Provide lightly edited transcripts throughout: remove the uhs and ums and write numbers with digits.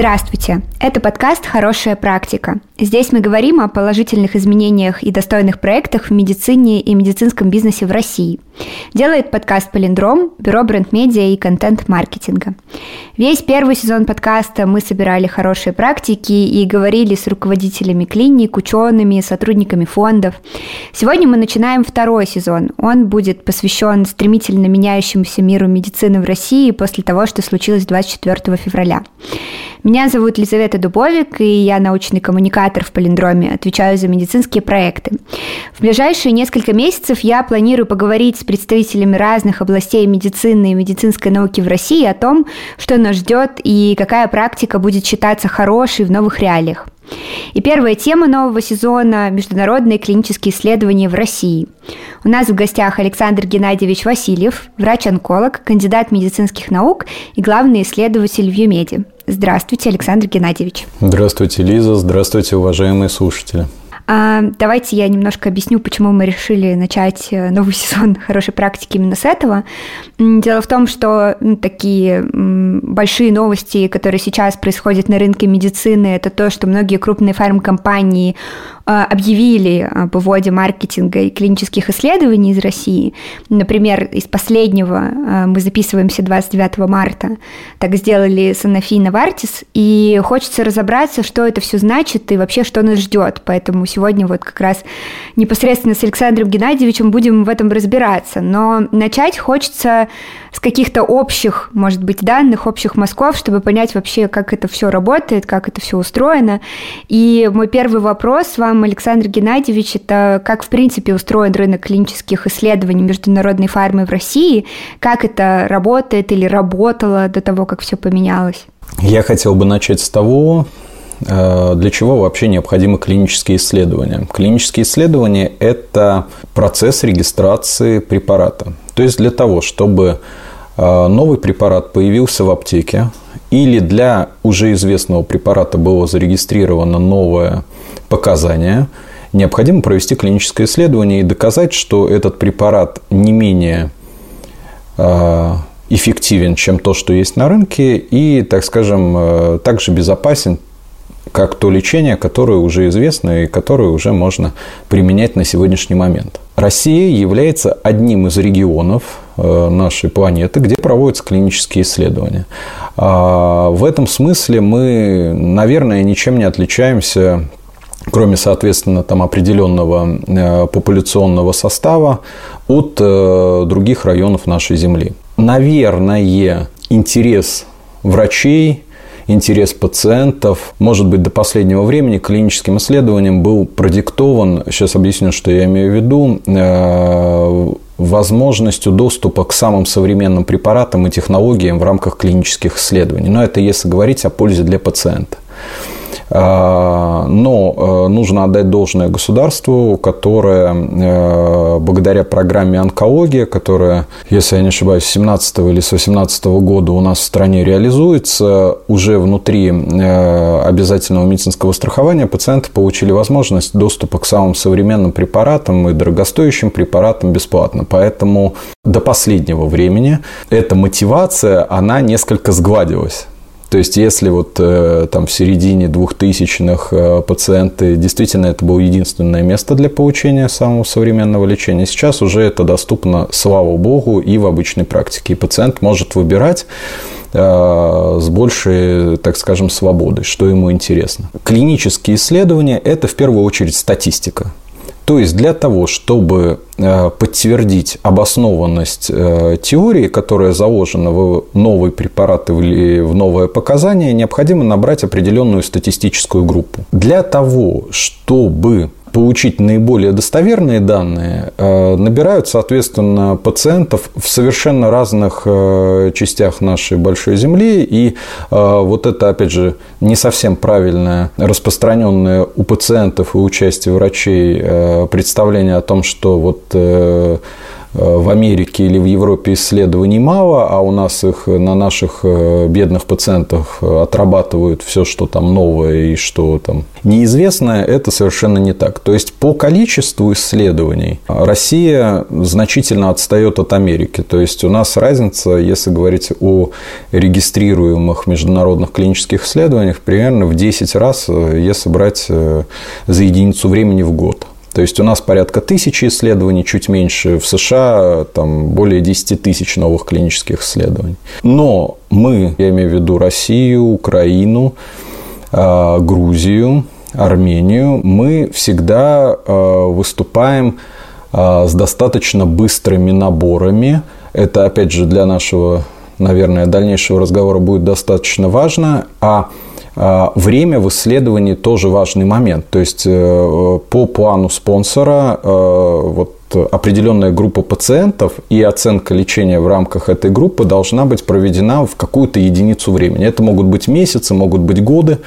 Здравствуйте! Это подкаст «Хорошая практика». Здесь мы говорим о положительных изменениях и достойных проектах в медицине и медицинском бизнесе в России. Делает подкаст «Палиндром» бюро бренд-медиа и контент-маркетинга. Весь первый сезон подкаста мы собирали хорошие практики и говорили с руководителями клиник, учеными, сотрудниками фондов. Сегодня мы начинаем второй сезон. Он будет посвящен стремительно меняющемуся миру медицины в России после того, что случилось 24 февраля. Меня зовут Лизавета Дубовик, и я научный коммуникатор в Палиндроме, отвечаю за медицинские проекты. В ближайшие несколько месяцев я планирую поговорить с представителями разных областей медицины и медицинской науки в России о том, что нас ждет и какая практика будет считаться хорошей в новых реалиях. И первая тема нового сезона – международные клинические исследования в России. У нас в гостях Александр Геннадьевич Васильев, врач-онколог, кандидат медицинских наук и главный исследователь в ЮМЕДе. Здравствуйте, Александр Геннадьевич. Здравствуйте, Лиза. Здравствуйте, уважаемые слушатели. Давайте я немножко объясню, почему мы решили начать новый сезон хорошей практики именно с этого. Дело в том, что такие большие новости, которые сейчас происходят на рынке медицины, это то, что многие крупные фармкомпании объявили об выводе маркетинга и клинических исследований из России. Например, из последнего, мы записываемся 29 марта, так сделали Sanofi и Novartis, и хочется разобраться, что это все значит и вообще, что нас ждет. Поэтому сегодня вот как раз непосредственно с Александром Геннадьевичем будем в этом разбираться. Но начать хочется с каких-то общих, может быть, данных, общих мазков, чтобы понять вообще, как это все работает, как это все устроено. И мой первый вопрос вам, Александр Геннадьевич, это как, в принципе, устроен рынок клинических исследований международной фармы в России, как это работает или работало до того, как все поменялось? Я хотел бы начать с того, для чего вообще необходимы клинические исследования. Клинические исследования – это процесс регистрации препарата. То есть для того, чтобы новый препарат появился в аптеке или для уже известного препарата было зарегистрировано новое показание, необходимо провести клиническое исследование и доказать, что этот препарат не менее эффективен, чем то, что есть на рынке, и, так скажем, также безопасен, как то лечение, которое уже известно и которое уже можно применять на сегодняшний момент. Россия является одним из регионов нашей планеты, где проводятся клинические исследования. В этом смысле мы, наверное, ничем не отличаемся, кроме, соответственно, там определенного популяционного состава, от других районов нашей Земли. Наверное, интерес врачей, интерес пациентов, может быть, до последнего времени клиническим исследованием был продиктован, сейчас объясню, что я имею в виду, возможностью доступа к самым современным препаратам и технологиям в рамках клинических исследований. Но это если говорить о пользе для пациента. Но нужно отдать должное государству, которое благодаря программе «Онкология», которая, если я не ошибаюсь, с 2017 или с 2018 года у нас в стране реализуется, уже внутри обязательного медицинского страхования пациенты получили возможность доступа к самым современным препаратам и дорогостоящим препаратам бесплатно. Поэтому до последнего времени эта мотивация, она несколько сгладилась. То есть, если вот там в середине 2000-х пациенты, действительно, это было единственное место для получения самого современного лечения, сейчас уже это доступно, слава богу, и в обычной практике. И пациент может выбирать с большей, так скажем, свободой, что ему интересно. Клинические исследования – это в первую очередь статистика. То есть, для того, чтобы подтвердить обоснованность теории, которая заложена в новый препарат или в новое показание, необходимо набрать определенную статистическую группу. Для того, чтобы получить наиболее достоверные данные, набирают, соответственно, пациентов в совершенно разных частях нашей большой Земли. И вот это, опять же, не совсем правильное, распространенное у пациентов и участия врачей представление о том, что вот в Америке или в Европе исследований мало, а у нас их на наших бедных пациентах отрабатывают все, что там новое и что там неизвестное, это совершенно не так. То есть по количеству исследований Россия значительно отстает от Америки. То есть у нас разница, если говорить о регистрируемых международных клинических исследованиях, примерно в 10 раз, если брать за единицу времени в год. То есть у нас порядка 1000 исследований, чуть меньше. В США там более 10 000 новых клинических исследований. Но мы, я имею в виду Россию, Украину, Грузию, Армению, мы всегда выступаем с достаточно быстрыми наборами. Это, опять же, для нашего, наверное, дальнейшего разговора будет достаточно важно. Время в исследовании тоже важный момент. То есть по плану спонсора вот, определенная группа пациентов и оценка лечения в рамках этой группы должна быть проведена в какую-то единицу времени. Это могут быть месяцы, могут быть годы.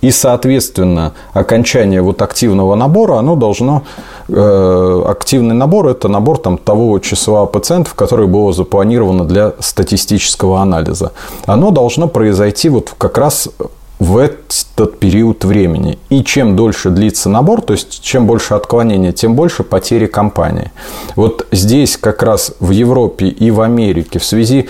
И, соответственно, окончание вот активного набора, оно должно... Активный набор – это набор там, того числа пациентов, которое было запланировано для статистического анализа. Оно должно произойти вот как раз... в этот период времени. И чем дольше длится набор, то есть чем больше отклонения, тем больше потери компании. Вот здесь как раз в Европе и в Америке в связи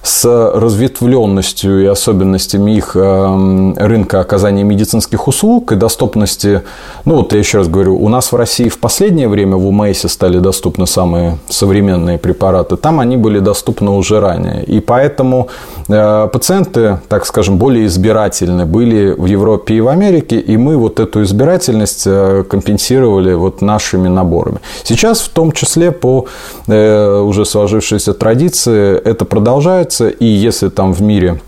с разветвленностью и особенностями их рынка оказания медицинских услуг и доступности, ну вот я еще раз говорю, у нас в России в последнее время в УМСе стали доступны самые современные препараты, там они были доступны уже ранее, и поэтому пациенты, так скажем, более избирательны были в Европе и в Америке, и мы вот эту избирательность компенсировали вот нашими наборами. Сейчас в том числе по уже сложившейся традиции это продолжается. И если там в мире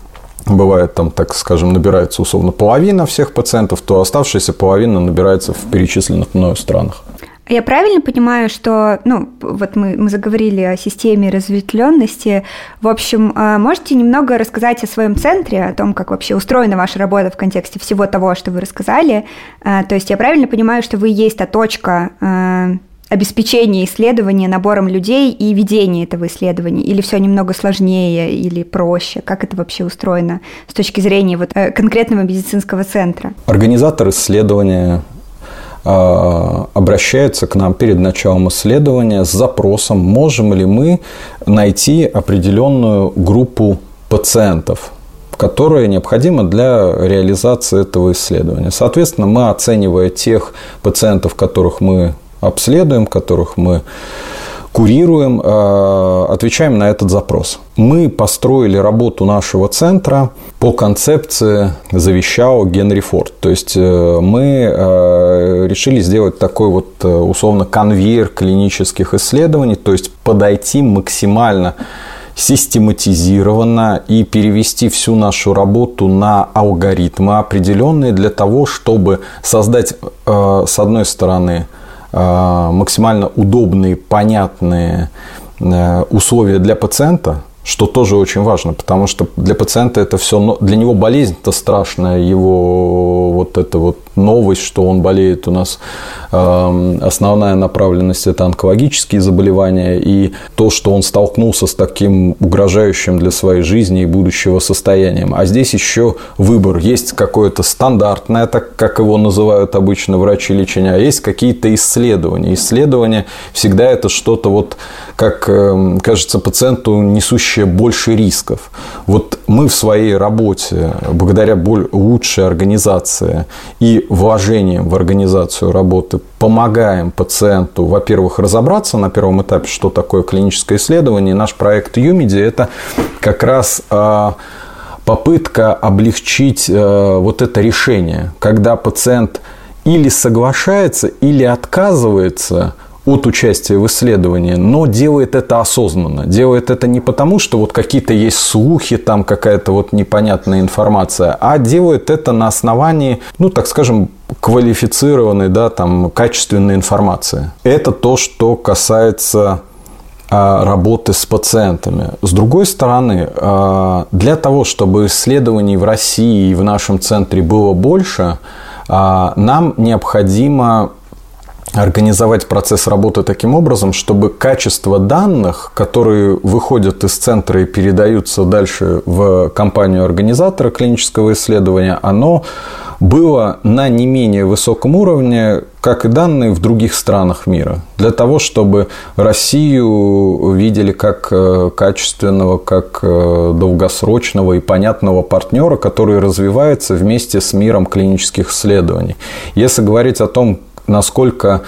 бывает, там, так скажем, набирается условно половина всех пациентов, то оставшаяся половина набирается в перечисленных мною странах. Я правильно понимаю, что, вот мы заговорили о системе разветвленности. В общем, можете немного рассказать о своем центре, о том, как вообще устроена ваша работа в контексте всего того, что вы рассказали? То есть я правильно понимаю, что вы есть та точка... обеспечение исследования набором людей и ведение этого исследования? Или все немного сложнее или проще? Как это вообще устроено с точки зрения вот конкретного медицинского центра? Организатор исследования обращается к нам перед началом исследования с запросом, можем ли мы найти определенную группу пациентов, которая необходима для реализации этого исследования. Соответственно, мы, оценивая тех пациентов, которых мы обследуем, которых мы курируем, отвечаем на этот запрос. Мы построили работу нашего центра по концепции завещал Генри Форд. То есть мы решили сделать такой вот условно конвейер клинических исследований, то есть подойти максимально систематизированно и перевести всю нашу работу на алгоритмы определенные для того, чтобы создать, с одной стороны, максимально удобные, понятные условия для пациента, что тоже очень важно, потому что для пациента это все, для него болезнь-то страшная, его вот эта вот новость, что он болеет, у нас основная направленность это онкологические заболевания, и то, что он столкнулся с таким угрожающим для своей жизни и будущего состоянием. А здесь еще выбор, есть какое-то стандартное, так как его называют обычно врачи лечения, а есть какие-то исследования. Исследования всегда это что-то вот, как кажется пациенту несущее больше рисков. Вот мы в своей работе, благодаря лучшей организации и вложениям в организацию работы, помогаем пациенту, во-первых, разобраться на первом этапе, что такое клиническое исследование. Наш проект «Юмиди» – это как раз попытка облегчить вот это решение, когда пациент или соглашается, или отказывается от участия в исследовании, но делает это осознанно. Делает это не потому, что вот какие-то есть слухи, там какая-то вот непонятная информация, а делает это на основании, так скажем, квалифицированной, качественной информации. Это то, что касается работы с пациентами. С другой стороны, для того, чтобы исследований в России и в нашем центре было больше, нам необходимо организовать процесс работы таким образом, чтобы качество данных, которые выходят из центра и передаются дальше в компанию-организатора клинического исследования, оно было на не менее высоком уровне, как и данные в других странах мира. Для того, чтобы Россию видели как качественного, как долгосрочного и понятного партнера, который развивается вместе с миром клинических исследований. Если говорить о том, насколько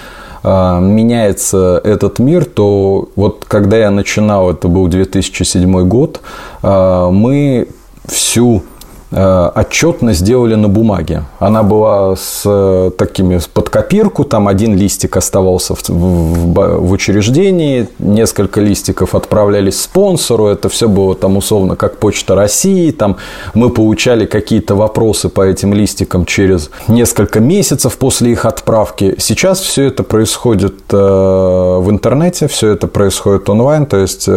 меняется этот мир, то вот когда я начинал, это был 2007 год, мы всю отчетность делали на бумаге. Она была с такими под копирку, там один листик оставался в учреждении, несколько листиков отправлялись спонсору, это все было там условно как Почта России, там мы получали какие-то вопросы по этим листикам через несколько месяцев после их отправки. Сейчас все это происходит в интернете, все это происходит онлайн, то есть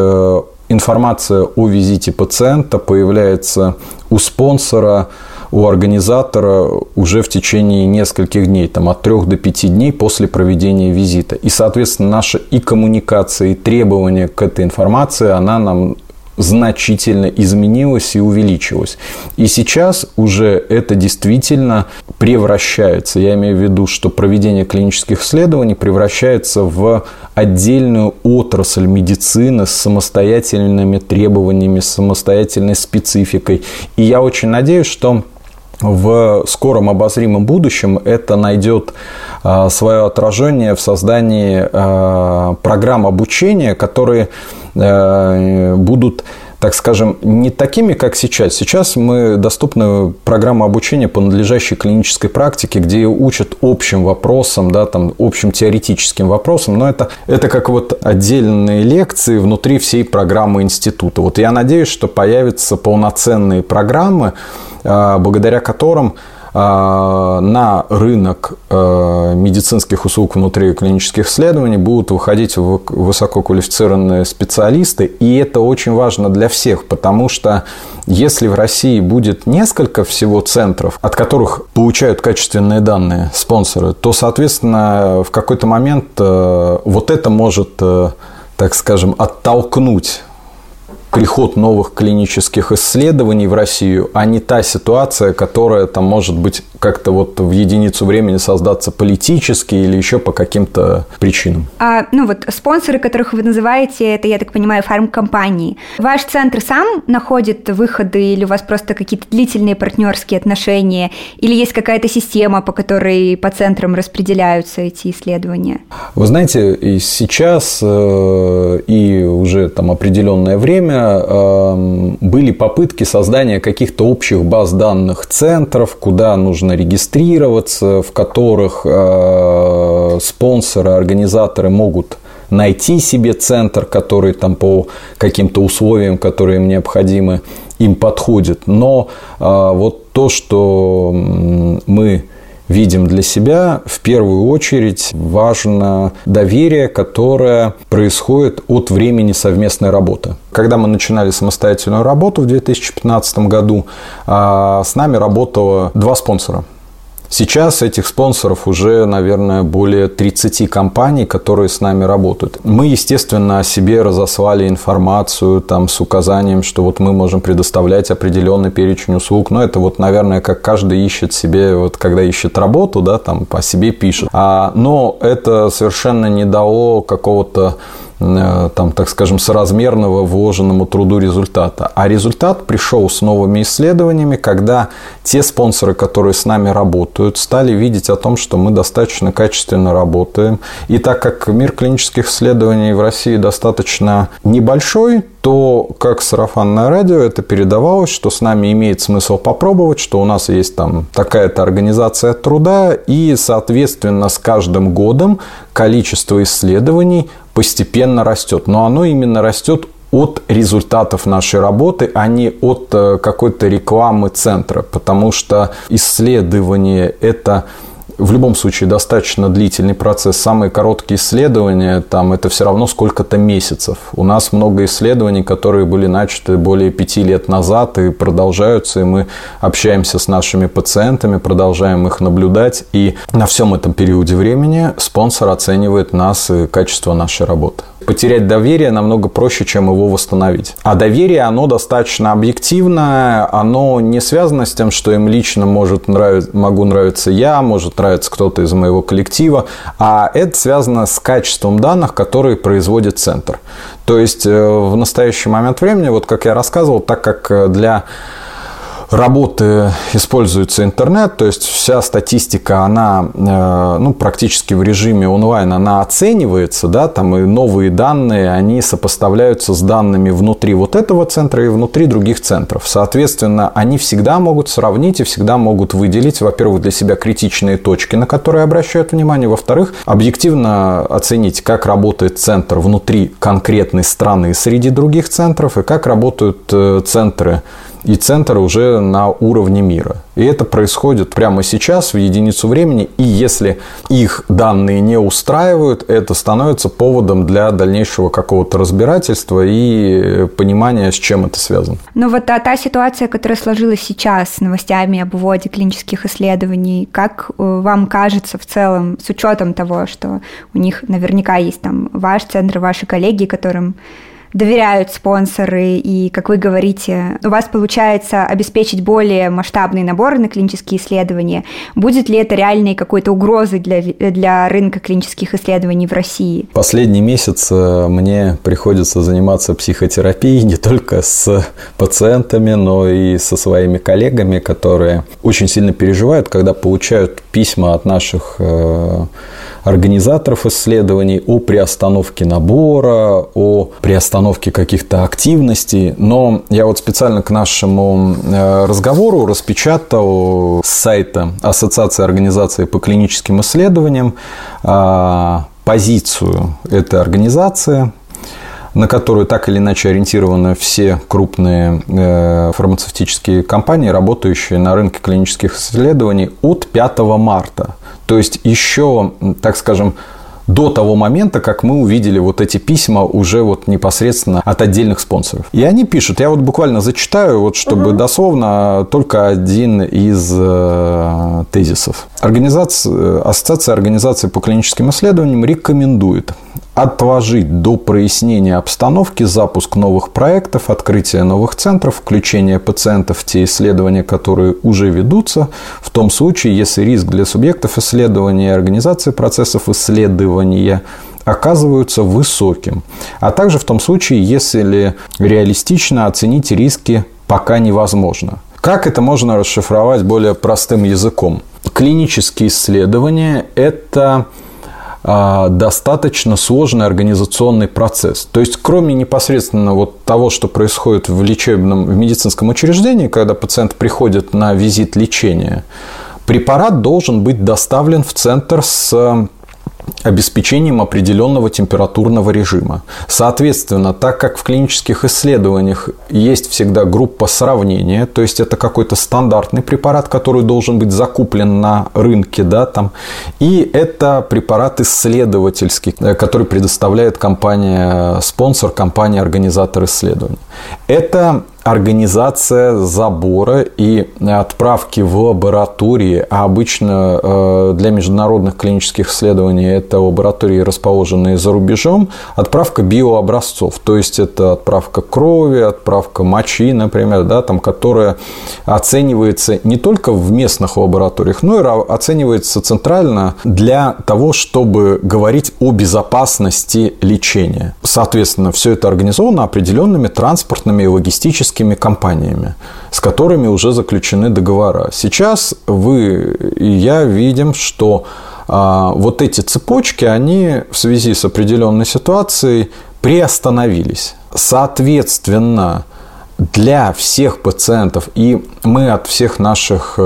информация о визите пациента появляется у спонсора, у организатора уже в течение нескольких дней, там, от 3 до 5 дней после проведения визита. И, соответственно, наша и коммуникация, и требования к этой информации, она нам значительно изменилась и увеличилась. И сейчас уже это действительно превращается, я имею в виду, что проведение клинических исследований превращается в отдельную отрасль медицины с самостоятельными требованиями, с самостоятельной спецификой. И я очень надеюсь, что в скором обозримом будущем это найдет свое отражение в создании программ обучения, которые будут, так скажем, не такими, как сейчас. Сейчас мы доступны программу обучения по надлежащей клинической практике, где учат общим вопросам, да, там, общим теоретическим вопросам. Но это как вот отдельные лекции внутри всей программы института. Вот я надеюсь, что появятся полноценные программы, благодаря которым на рынок медицинских услуг внутри клинических исследований будут выходить высококвалифицированные специалисты. И это очень важно для всех, потому что если в России будет несколько всего центров, от которых получают качественные данные спонсоры, то, соответственно, в какой-то момент вот это может, так скажем, оттолкнуть приход новых клинических исследований в Россию, а не та ситуация, которая там может быть как-то вот в единицу времени создаться политически или еще по каким-то причинам. Спонсоры, которых вы называете, это, я так понимаю, фармкомпании. Ваш центр сам находит выходы или у вас просто какие-то длительные партнерские отношения или есть какая-то система, по которой по центрам распределяются эти исследования? Вы знаете, и сейчас, и уже там определенное время были попытки создания каких-то общих баз данных центров, куда нужно регистрироваться, в которых спонсоры, организаторы могут найти себе центр, который там по каким-то условиям, которые им необходимы, им подходит. Но вот то, что мы видим для себя, в первую очередь важно доверие, которое происходит от времени совместной работы. Когда мы начинали самостоятельную работу в 2015 году, с нами работало 2 спонсора. Сейчас этих спонсоров уже, наверное, более 30 компаний, которые с нами работают. Мы, естественно, о себе разослали информацию там, с указанием, что вот мы можем предоставлять определенный перечень услуг. Но это, вот, наверное, как каждый ищет себе, вот, когда ищет работу, да, там, о себе пишет. Но это совершенно не дало какого-то, там, так скажем, соразмерного вложенному труду результата. А результат пришел с новыми исследованиями, когда те спонсоры, которые с нами работают, стали видеть о том, что мы достаточно качественно работаем. И так как мир клинических исследований в России достаточно небольшой, то как сарафанное радио это передавалось, что с нами имеет смысл попробовать, что у нас есть там такая-то организация труда, и, соответственно, с каждым годом количество исследований постепенно растет. Но оно именно растет от результатов нашей работы, а не от какой-то рекламы центра. Потому что исследование – это в любом случае достаточно длительный процесс. Самые короткие исследования, там, это все равно сколько-то месяцев. У нас много исследований, которые были начаты более 5 лет назад и продолжаются, и мы общаемся с нашими пациентами, продолжаем их наблюдать. И на всем этом периоде времени спонсор оценивает нас и качество нашей работы. Потерять доверие намного проще, чем его восстановить. А доверие, оно достаточно объективное, оно не связано с тем, что им лично могу нравиться я, может нравиться кто-то из моего коллектива, а это связано с качеством данных, которые производит центр. То есть в настоящий момент времени, вот как я рассказывал, так как для работы используется интернет, то есть вся статистика, она практически в режиме онлайн, она оценивается, да, там и новые данные, они сопоставляются с данными внутри вот этого центра и внутри других центров. Соответственно, они всегда могут сравнить и всегда могут выделить, во-первых, для себя критичные точки, на которые обращают внимание, во-вторых, объективно оценить, как работает центр внутри конкретной страны среди других центров и как работают центры и центры уже на уровне мира. И это происходит прямо сейчас, в единицу времени. И если их данные не устраивают, это становится поводом для дальнейшего какого-то разбирательства и понимания, с чем это связано. Ну вот та ситуация, которая сложилась сейчас с новостями об вводе клинических исследований, как вам кажется в целом, с учетом того, что у них наверняка есть там ваш центр, ваши коллеги, которым доверяют спонсоры, и, как вы говорите, у вас получается обеспечить более масштабный набор на клинические исследования. Будет ли это реальной какой-то угрозой для рынка клинических исследований в России? Последний месяц мне приходится заниматься психотерапией не только с пациентами, но и со своими коллегами, которые очень сильно переживают, когда получают письма от наших организаторов исследований о приостановке набора, о приостановке каких-то активностей, но я вот специально к нашему разговору распечатал с сайта Ассоциации организаций по клиническим исследованиям позицию этой организации, на которую так или иначе ориентированы все крупные фармацевтические компании, работающие на рынке клинических исследований от 5 марта. То есть еще, так скажем, до того момента, как мы увидели вот эти письма уже вот непосредственно от отдельных спонсоров. И они пишут, я вот буквально зачитаю, вот чтобы дословно только один из тезисов. Ассоциация организаций по клиническим исследованиям рекомендует отложить до прояснения обстановки запуск новых проектов, открытие новых центров, включение пациентов в те исследования, которые уже ведутся, в том случае, если риск для субъектов исследования и организации процессов исследования оказываются высоким, а также в том случае, если реалистично оценить риски пока невозможно. Как это можно расшифровать более простым языком? Клинические исследования – это достаточно сложный организационный процесс. То есть, кроме непосредственно вот того, что происходит в лечебном, в медицинском учреждении, когда пациент приходит на визит лечения, препарат должен быть доставлен в центр с обеспечением определенного температурного режима. Соответственно, так как в клинических исследованиях есть всегда группа сравнения, то есть это какой-то стандартный препарат, который должен быть закуплен на рынке, да, там, и это препарат исследовательский, который предоставляет компания-спонсор, компания-организатор исследований. Это организация забора и отправки в лаборатории, а обычно для международных клинических исследований это лаборатории, расположенные за рубежом, отправка биообразцов, то есть это отправка крови, отправка мочи, например, да, там, которая оценивается не только в местных лабораториях, но и оценивается центрально для того, чтобы говорить о безопасности лечения. Соответственно, все это организовано определенными транспортными и логистическими компаниями, с которыми уже заключены договора. Сейчас вы и я видим, что вот эти цепочки, они в связи с определенной ситуацией приостановились. Соответственно, для всех пациентов. И мы от всех наших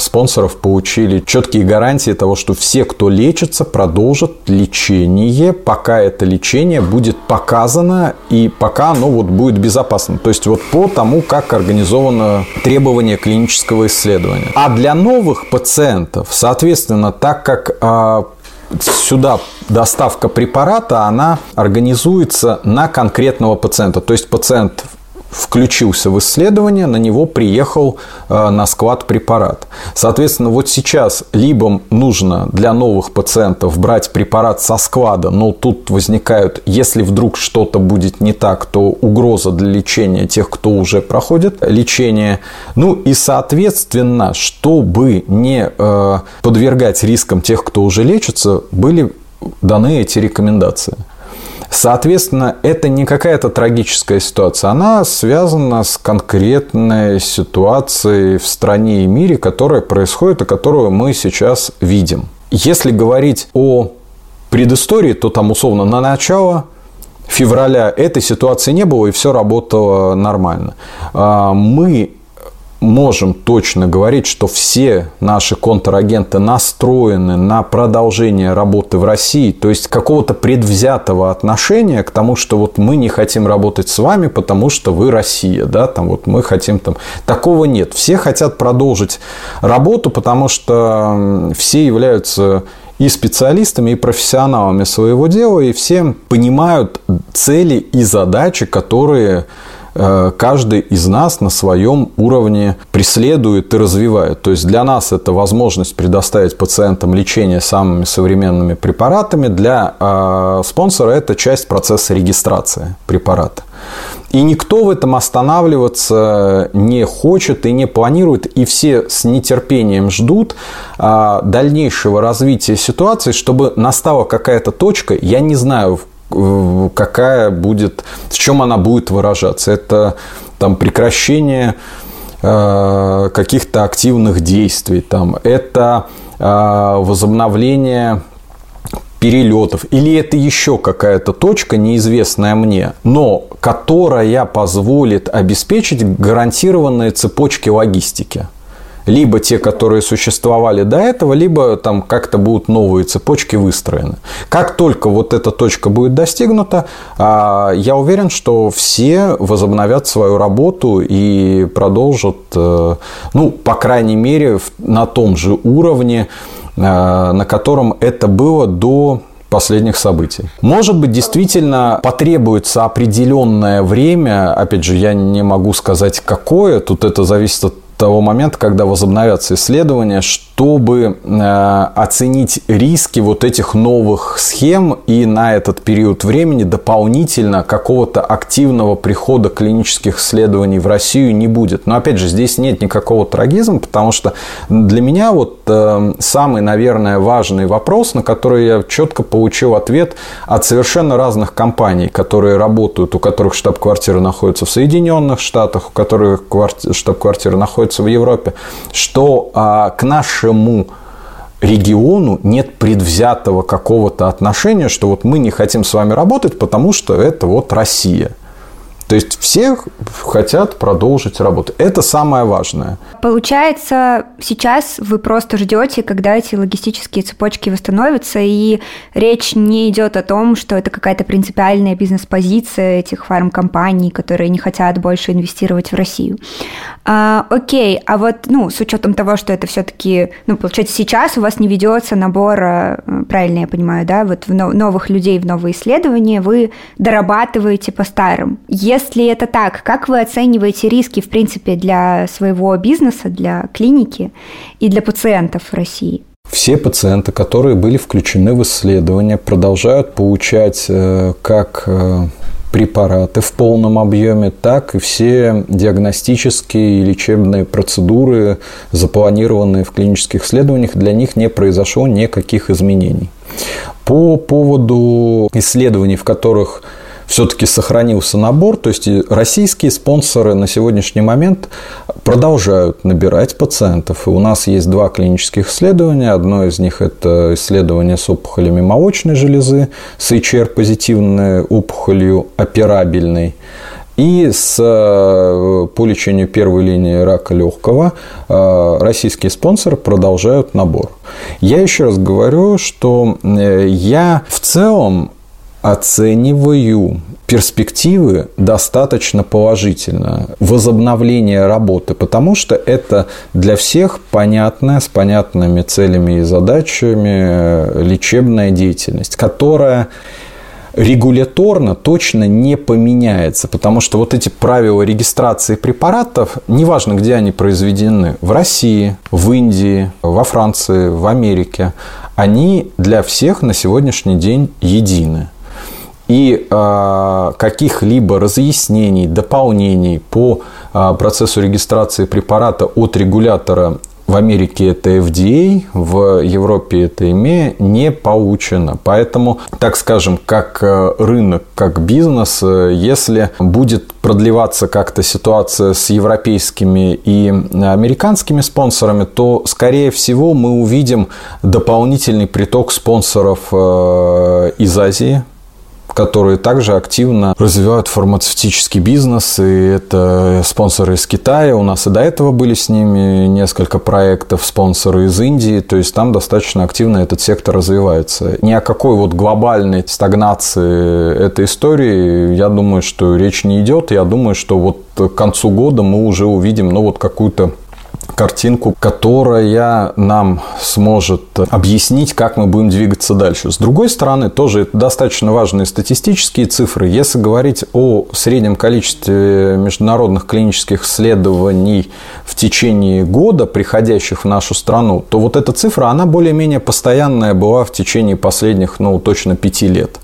спонсоров получили четкие гарантии того, что все, кто лечится, продолжат лечение, пока это лечение будет показано и пока оно будет безопасно. То есть по тому, как организовано требование клинического исследования. А для новых пациентов, соответственно, так как сюда доставка препарата, она организуется на конкретного пациента. То есть пациент включился в исследование, на него приехал на склад препарат. Соответственно, сейчас либо нужно для новых пациентов брать препарат со склада, но тут возникают, если вдруг что-то будет не так, то угроза для лечения тех, кто уже проходит лечение. И, соответственно, чтобы не подвергать рискам тех, кто уже лечится, были даны эти рекомендации. Соответственно, это не какая-то трагическая ситуация. Она связана с конкретной ситуацией в стране и мире, которая происходит и которую мы сейчас видим. Если говорить о предыстории, то условно на начало февраля этой ситуации не было и все работало нормально. Мы можем точно говорить, что все наши контрагенты настроены на продолжение работы в России, то есть какого-то предвзятого отношения к тому, что мы не хотим работать с вами, потому что вы Россия, мы хотим Такого нет. Все хотят продолжить работу, потому что все являются и специалистами, и профессионалами своего дела, и все понимают цели и задачи, которые каждый из нас на своем уровне преследует и развивает. То есть для нас это возможность предоставить пациентам лечение самыми современными препаратами. Для спонсора это часть процесса регистрации препарата. И никто в этом останавливаться не хочет и не планирует. И все с нетерпением ждут дальнейшего развития ситуации, чтобы настала какая-то точка. Я не знаю, в чем она будет выражаться. Это прекращение каких-то активных действий, это возобновление перелетов, или это еще какая-то точка, неизвестная мне, но которая позволит обеспечить гарантированные цепочки логистики. Либо те, которые существовали до этого, либо как-то будут новые цепочки выстроены. Как только эта точка будет достигнута, я уверен, что все возобновят свою работу и продолжат, по крайней мере, на том же уровне, на котором это было до последних событий. Может быть, действительно потребуется определенное время. Опять же, я не могу сказать, какое. Тут это зависит от того момента, когда возобновятся исследования, чтобы оценить риски этих новых схем и на этот период времени дополнительно какого-то активного прихода клинических исследований в Россию не будет. Но опять же, здесь нет никакого трагизма, потому что для меня самый, наверное, важный вопрос, на который я четко получил ответ от совершенно разных компаний, которые работают, у которых штаб-квартира находится в Соединенных Штатах, у которых штаб-квартира находится в Европе, что к нашему региону нет предвзятого какого-то отношения, что мы не хотим с вами работать, потому что это Россия. То есть все хотят продолжить работу. Это самое важное. Получается, сейчас вы просто ждете, когда эти логистические цепочки восстановятся, и речь не идет о том, что это какая-то принципиальная бизнес-позиция этих фармкомпаний, которые не хотят больше инвестировать в Россию. Окей, а с учетом того, что это все-таки, получается, сейчас у вас не ведется набор, правильно я понимаю, в новых людей, в новые исследования, вы дорабатываете по-старому. Если это так, как вы оцениваете риски, в принципе, для своего бизнеса, для клиники и для пациентов в России? Все пациенты, которые были включены в исследование, продолжают получать как препараты в полном объеме, так и все диагностические и лечебные процедуры, запланированные в клинических исследованиях, для них не произошло никаких изменений. По поводу исследований, в которых все-таки сохранился набор, то есть российские спонсоры на сегодняшний момент продолжают набирать пациентов. И у нас есть 2 клинических исследования. Одно из них – это исследование с опухолями молочной железы, с HR-позитивной опухолью операбельной. И по лечению первой линии рака легкого российские спонсоры продолжают набор. Я еще раз говорю, что я в целом оцениваю перспективы достаточно положительно возобновления работы, потому что это для всех понятная, с понятными целями и задачами лечебная деятельность, которая регуляторно точно не поменяется, потому что вот эти правила регистрации препаратов, неважно, где они произведены, в России, в Индии, во Франции, в Америке, они для всех на сегодняшний день едины. И каких-либо разъяснений, дополнений по процессу регистрации препарата от регулятора в Америке это FDA, в Европе это EMA, не получено. Поэтому, так скажем, как рынок, как бизнес, если будет продлеваться как-то ситуация с европейскими и американскими спонсорами, то, скорее всего, мы увидим дополнительный приток спонсоров из Азии, которые также активно развивают фармацевтический бизнес. И это спонсоры из Китая. У нас и до этого были с ними несколько проектов, спонсоры из Индии. То есть, там достаточно активно этот сектор развивается. Ни о какой вот глобальной стагнации этой истории, я думаю, что речь не идет. Я думаю, что вот к концу года мы уже увидим какую-то картинку, которая нам сможет объяснить, как мы будем двигаться дальше. С другой стороны, тоже достаточно важные статистические цифры. Если говорить о среднем количестве международных клинических исследований в течение года, приходящих в нашу страну, то вот эта цифра, она более-менее постоянная была в течение последних, точно 5 лет.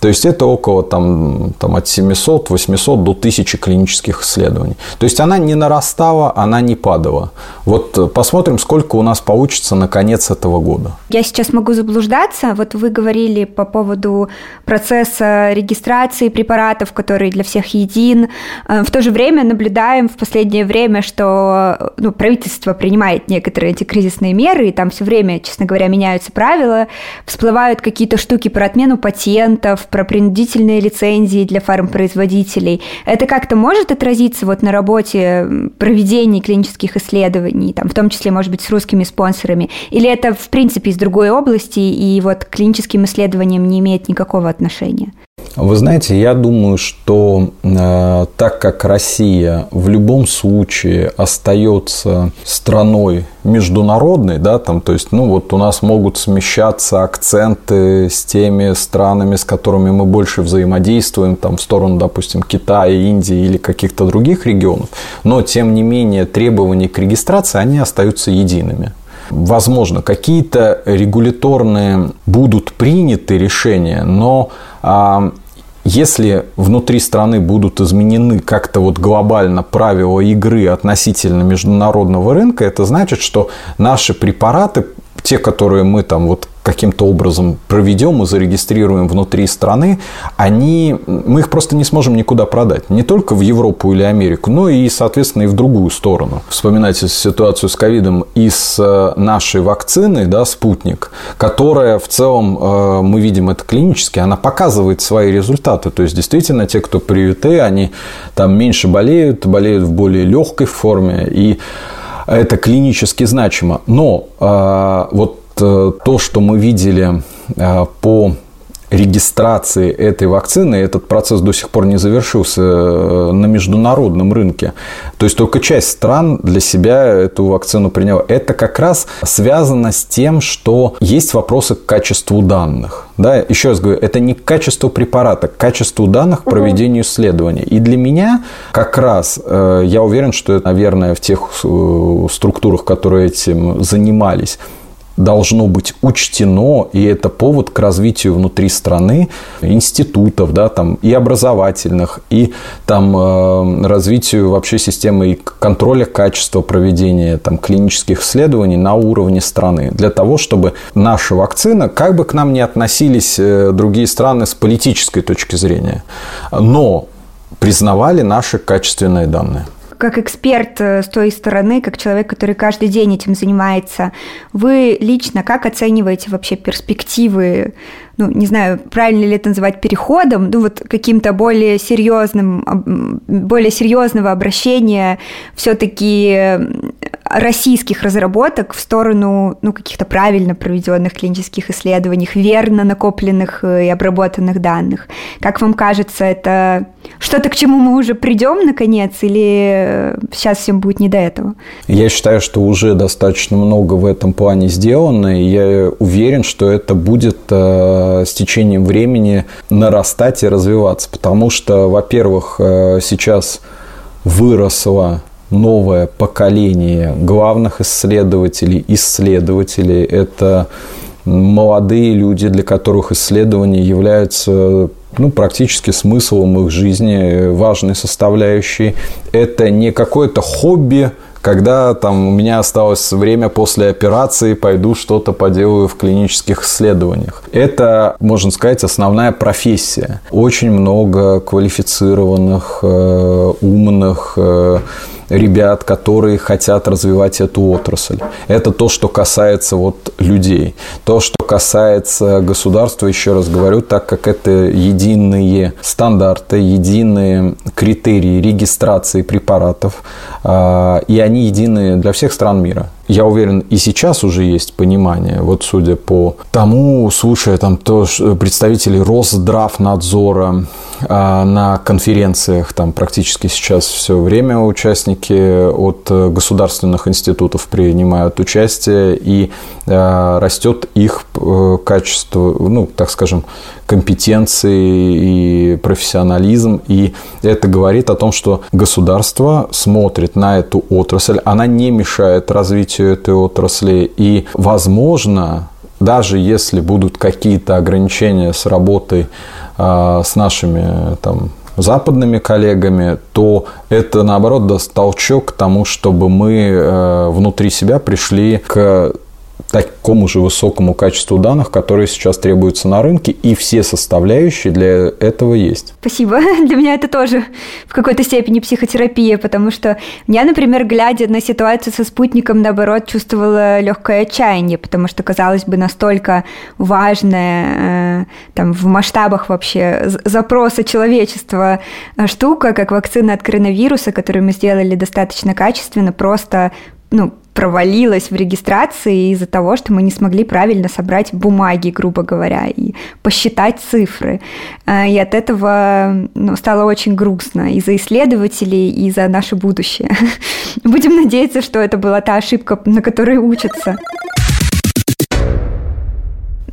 То есть, это около от 700-800 до 1000 клинических исследований. То есть, она не нарастала, она не падала. Вот посмотрим, сколько у нас получится на конец этого года. Я сейчас могу заблуждаться. Вот вы говорили по поводу процесса регистрации препаратов, который для всех един. В то же время наблюдаем в последнее время, что правительство принимает некоторые антикризисные меры, и там все время, честно говоря, меняются правила, всплывают какие-то штуки про отмену патентов, про принудительные лицензии для фармпроизводителей. Это как-то может отразиться на работе проведения клинических исследований, в том числе, может быть, с русскими спонсорами? Или это, в принципе, из другой области и к клиническим исследованиям не имеет никакого отношения? Вы знаете, я думаю, что так как Россия в любом случае остается страной международной, то есть, у нас могут смещаться акценты с теми странами, с которыми мы больше взаимодействуем, в сторону, допустим, Китая, Индии или каких-то других регионов, но, тем не менее, требования к регистрации, они остаются едиными. Возможно, какие-то регуляторные будут приняты решения, но если внутри страны будут изменены как-то глобально правила игры относительно международного рынка, это значит, что наши препараты, те, которые мы каким-то образом проведем и зарегистрируем внутри страны, мы их просто не сможем никуда продать. Не только в Европу или Америку, но и, соответственно, и в другую сторону. Вспоминайте ситуацию с ковидом и с нашей вакциной, «Спутник», которая в целом, мы видим это клинически, она показывает свои результаты. То есть, действительно, те, кто привиты, они меньше болеют в более легкой форме. И это клинически значимо. Но то, что мы видели по регистрации этой вакцины, этот процесс до сих пор не завершился на международном рынке. То есть, только часть стран для себя эту вакцину приняла. Это как раз связано с тем, что есть вопросы к качеству данных. Еще раз говорю, это не к качеству препарата, к качеству данных, к проведению исследований. И для меня как раз, я уверен, что это, наверное, в тех структурах, которые этим занимались, должно быть учтено, и это повод к развитию внутри страны институтов, и образовательных, и развитию вообще системы и контроля качества проведения клинических исследований на уровне страны. Для того, чтобы наша вакцина, как бы к нам ни относились другие страны с политической точки зрения, но признавали наши качественные данные. как эксперт с той стороны, как человек, который каждый день этим занимается, вы лично как оцениваете вообще перспективы, ну, не знаю, правильно ли это называть переходом, ну, вот каким-то более серьезного обращения все-таки российских разработок в сторону, ну, каких-то правильно проведенных клинических исследований, верно накопленных и обработанных данных. Как вам кажется, это что-то, к чему мы уже придем, наконец, или сейчас всем будет не до этого? Я считаю, что уже достаточно много в этом плане сделано, и я уверен, что это будет с течением времени нарастать и развиваться, потому что, во-первых, сейчас выросло новое поколение главных исследователей. Исследователи – это молодые люди, для которых исследования являются, ну, практически смыслом их жизни, важной составляющей. Это не какое-то хобби, когда там у меня осталось время после операции, пойду что-то поделаю в клинических исследованиях. Это, можно сказать, основная профессия. Очень много квалифицированных, умных ребят, которые хотят развивать эту отрасль. Это то, что касается вот людей. То, что касается государства, еще раз говорю, так как это единые стандарты, единые критерии регистрации препаратов, и они едины для всех стран мира. Я уверен, и сейчас уже есть понимание, вот судя по тому, слушая там то, представителей Росздравнадзора на конференциях, там практически сейчас все время участники от государственных институтов принимают участие, и растет их качество, ну, так скажем, компетенции и профессионализм, и это говорит о том, что государство смотрит на эту отрасль, она не мешает развитию этой отрасли. И, возможно, даже если будут какие-то ограничения с работой с нашими там западными коллегами, то это, наоборот, даст толчок к тому, чтобы мы внутри себя пришли к такому же высокому качеству данных, которые сейчас требуются на рынке, и все составляющие для этого есть. Спасибо. Для меня это тоже в какой-то степени психотерапия, потому что я, например, глядя на ситуацию со спутником, наоборот, чувствовала легкое отчаяние, потому что, казалось бы, настолько важная там, в масштабах вообще запроса человечества штука, как вакцина от коронавируса, которую мы сделали достаточно качественно, просто, ну, провалилась в регистрации из-за того, что мы не смогли правильно собрать бумаги, грубо говоря, и посчитать цифры. И от этого, ну, стало очень грустно и за исследователей, и за наше будущее. Будем надеяться, что это была та ошибка, на которой учатся.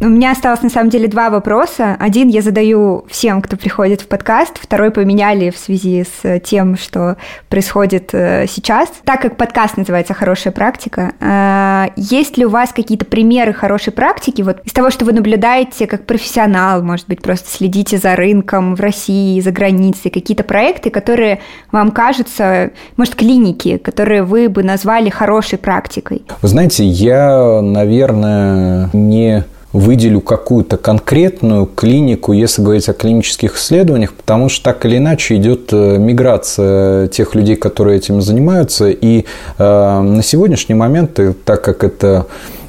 У меня осталось, на самом деле, два вопроса. Один я задаю всем, кто приходит в подкаст, второй поменяли в связи с тем, что происходит сейчас. Так как подкаст называется «Хорошая практика», есть ли у вас какие-то примеры хорошей практики? Вот из того, что вы наблюдаете как профессионал, может быть, просто следите за рынком в России, за границей, какие-то проекты, которые вам кажутся, может, клиники, которые вы бы назвали хорошей практикой? Вы знаете, я, наверное, не выделю какую-то конкретную клинику, если говорить о клинических исследованиях, потому что так или иначе идет миграция тех людей, которые этим занимаются. И на сегодняшний момент, так как это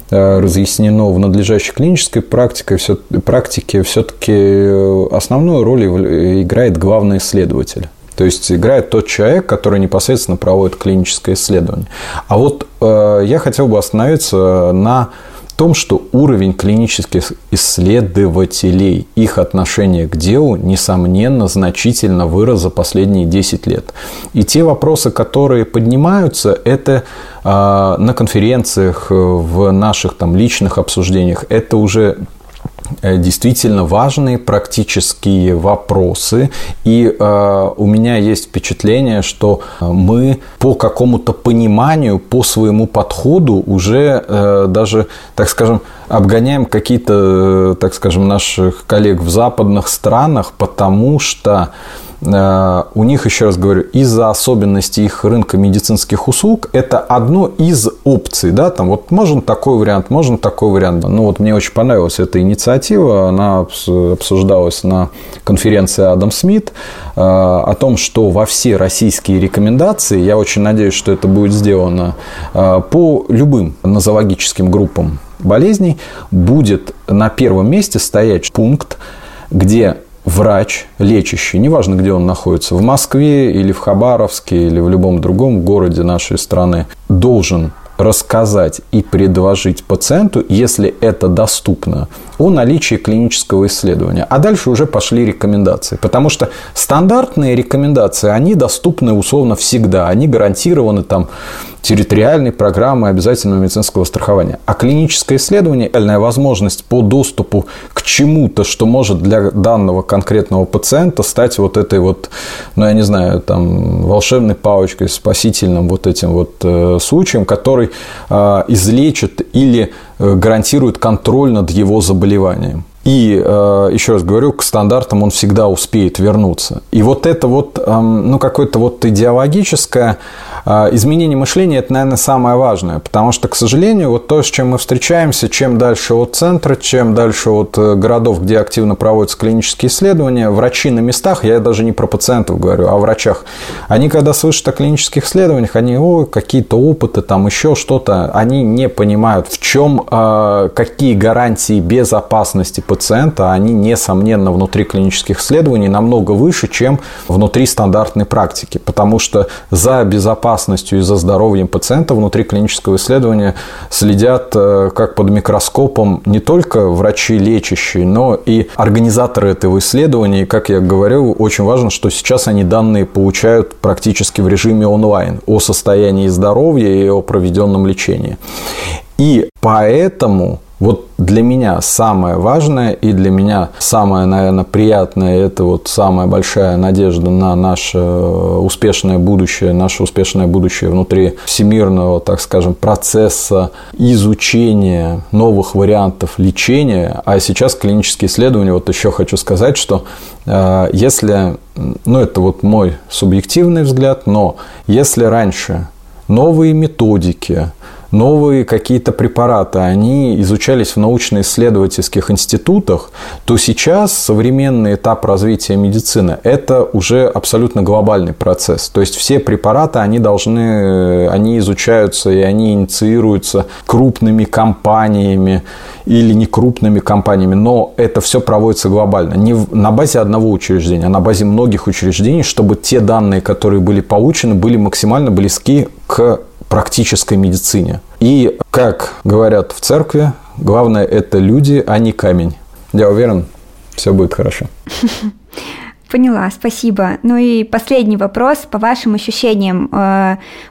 разъяснено в надлежащей клинической практике, все-таки основную роль играет главный исследователь. То есть играет тот человек, который непосредственно проводит клиническое исследование. А вот я хотел бы остановиться на том, что уровень клинических исследователей, их отношение к делу, несомненно, значительно вырос за последние 10 лет. И те вопросы, которые поднимаются, это на конференциях, в наших там личных обсуждениях, это уже действительно важные практические вопросы. И у меня есть впечатление, что мы по какому-то пониманию, по своему подходу уже даже, так скажем, обгоняем какие-то, так скажем, наших коллег в западных странах, потому что у них, еще раз говорю, из-за особенностей их рынка медицинских услуг, это одно из опций, да, там вот можно такой вариант, ну вот мне очень понравилась эта инициатива, она обсуждалась на конференции Адам Смит, о том, что во все российские рекомендации, я очень надеюсь, что это будет сделано по любым нозологическим группам болезней, будет на первом месте стоять пункт, где врач, лечащий, неважно, где он находится, в Москве или в Хабаровске, или в любом другом городе нашей страны, должен рассказать и предложить пациенту, если это доступно, о наличии клинического исследования. А дальше уже пошли рекомендации. Потому что стандартные рекомендации, они доступны условно всегда. Они гарантированы там территориальной программой обязательного медицинского страхования. А клиническое исследование – реальная возможность по доступу к чему-то, что может для данного конкретного пациента стать вот этой вот, ну, я не знаю, там, волшебной палочкой, спасительным вот этим вот случаем, который излечит или гарантирует контроль над его заболеванием. И, еще раз говорю, к стандартам он всегда успеет вернуться. И вот это вот, ну, какое-то вот идеологическое изменение мышления, это, наверное, самое важное. Потому что, к сожалению, вот то, с чем мы встречаемся, чем дальше от центра, чем дальше от городов, где активно проводятся клинические исследования, врачи на местах, я даже не про пациентов говорю, а о врачах, они, когда слышат о клинических исследованиях, они, о, какие-то опыты, там еще что-то, они не понимают, в чем, какие гарантии безопасности пациента, они, несомненно, внутри клинических исследований намного выше, чем внутри стандартной практики. Потому что за безопасностью и за здоровьем пациента внутри клинического исследования следят как под микроскопом не только врачи лечащие, но и организаторы этого исследования. И, как я говорил, очень важно, что сейчас они данные получают практически в режиме онлайн о состоянии здоровья и о проведенном лечении. И поэтому вот для меня самое важное и для меня самое, наверное, приятное, это вот самая большая надежда на наше успешное будущее внутри всемирного, так скажем, процесса изучения новых вариантов лечения. А сейчас клинические исследования, вот еще хочу сказать, что если, ну это вот мой субъективный взгляд, но если раньше новые методики, новые какие-то препараты, они изучались в научно-исследовательских институтах, то сейчас современный этап развития медицины – это уже абсолютно глобальный процесс. То есть, все препараты, они изучаются и они инициируются крупными компаниями или не крупными компаниями, но это все проводится глобально. Не на базе одного учреждения, а на базе многих учреждений, чтобы те данные, которые были получены, были максимально близки к практической медицине. И, как говорят в церкви, главное – это люди, а не камень. Я уверен, все будет хорошо. Поняла, спасибо. Ну и последний вопрос. По вашим ощущениям,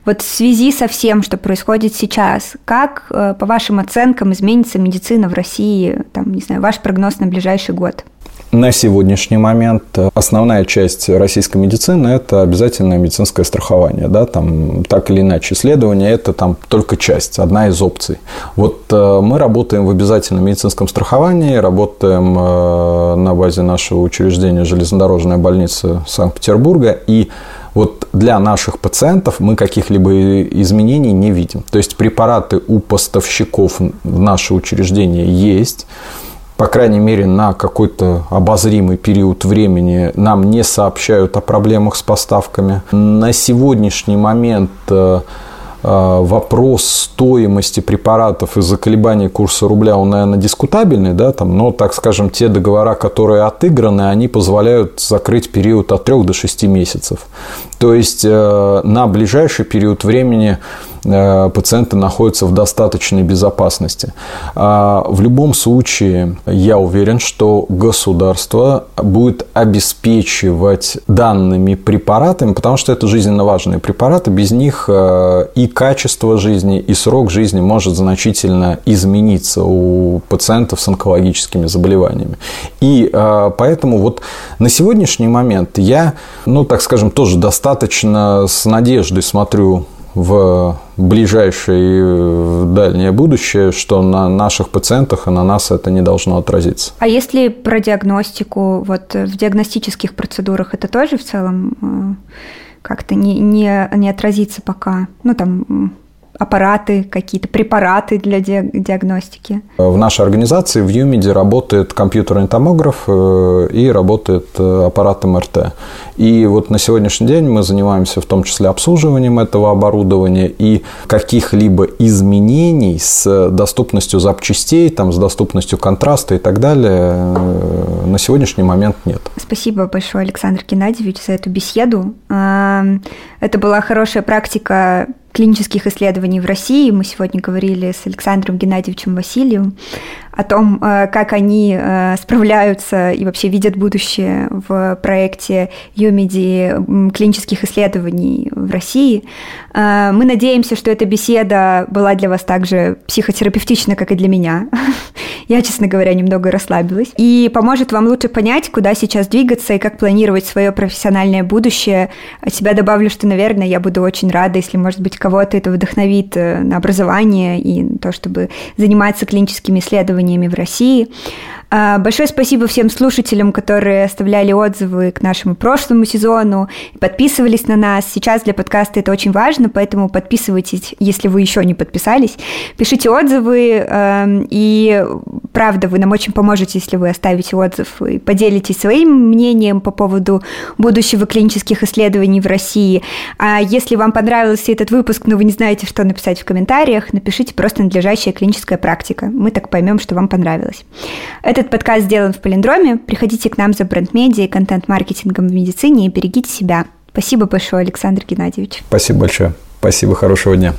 вот в связи со всем, что происходит сейчас, как, по вашим оценкам, изменится медицина в России, там, не знаю, ваш прогноз на ближайший год? На сегодняшний момент основная часть российской медицины – это обязательное медицинское страхование. Да? Там, так или иначе, исследование – это там, только часть, одна из опций. Вот мы работаем в обязательном медицинском страховании, работаем на базе нашего учреждения «Железнодорожная больница Санкт-Петербурга». И вот для наших пациентов мы каких-либо изменений не видим. То есть, препараты у поставщиков в наше учреждение есть. По крайней мере, на какой-то обозримый период времени нам не сообщают о проблемах с поставками. На сегодняшний момент вопрос стоимости препаратов из-за колебаний курса рубля, он, наверное, дискутабельный, да, там, но, так скажем, те договора, которые отыграны, они позволяют закрыть период от 3 до 6 месяцев. То есть, на ближайший период времени пациенты находятся в достаточной безопасности. В любом случае, я уверен, что государство будет обеспечивать данными препаратами, потому что это жизненно важные препараты, без них и качество жизни, и срок жизни может значительно измениться у пациентов с онкологическими заболеваниями. И поэтому вот на сегодняшний момент я, ну, так скажем, тоже достаточно с надеждой смотрю в ближайшее и дальнее будущее, что на наших пациентах и на нас это не должно отразиться. А если про диагностику, вот в диагностических процедурах это тоже в целом как-то не отразится пока? Ну, там аппараты какие-то, препараты для диагностики? В нашей организации в ЮМИДе работает компьютерный томограф и работает аппарат МРТ. И вот на сегодняшний день мы занимаемся в том числе обслуживанием этого оборудования, и каких-либо изменений с доступностью запчастей, там, с доступностью контраста и так далее на сегодняшний момент нет. Спасибо большое, Александр Геннадьевич, за эту беседу. Это была хорошая практика клинических исследований в России. Мы сегодня говорили с Александром Геннадьевичем Васильевым о том, как они справляются и вообще видят будущее в проекте UMIDI клинических исследований в России. Мы надеемся, что эта беседа была для вас так же психотерапевтична, как и для меня. Я, честно говоря, немного расслабилась. И поможет вам лучше понять, куда сейчас двигаться и как планировать свое профессиональное будущее. От себя добавлю, что, наверное, я буду очень рада, если, может быть, кого-то это вдохновит на образование и на то, чтобы заниматься клиническими исследованиями в России. Большое спасибо всем слушателям, которые оставляли отзывы к нашему прошлому сезону, подписывались на нас. Сейчас для подкаста это очень важно, поэтому подписывайтесь, если вы еще не подписались. Пишите отзывы, и правда, вы нам очень поможете, если вы оставите отзыв и поделитесь своим мнением по поводу будущего клинических исследований в России. А если вам понравился этот выпуск, но вы не знаете, что написать в комментариях, напишите просто «надлежащая клиническая практика». Мы так поймем, что вам понравилось. Этот подкаст сделан в Палиндроме. Приходите к нам за бренд-медиа, контент-маркетингом в медицине и берегите себя. Спасибо большое, Александр Геннадьевич. Спасибо большое. Спасибо, хорошего дня.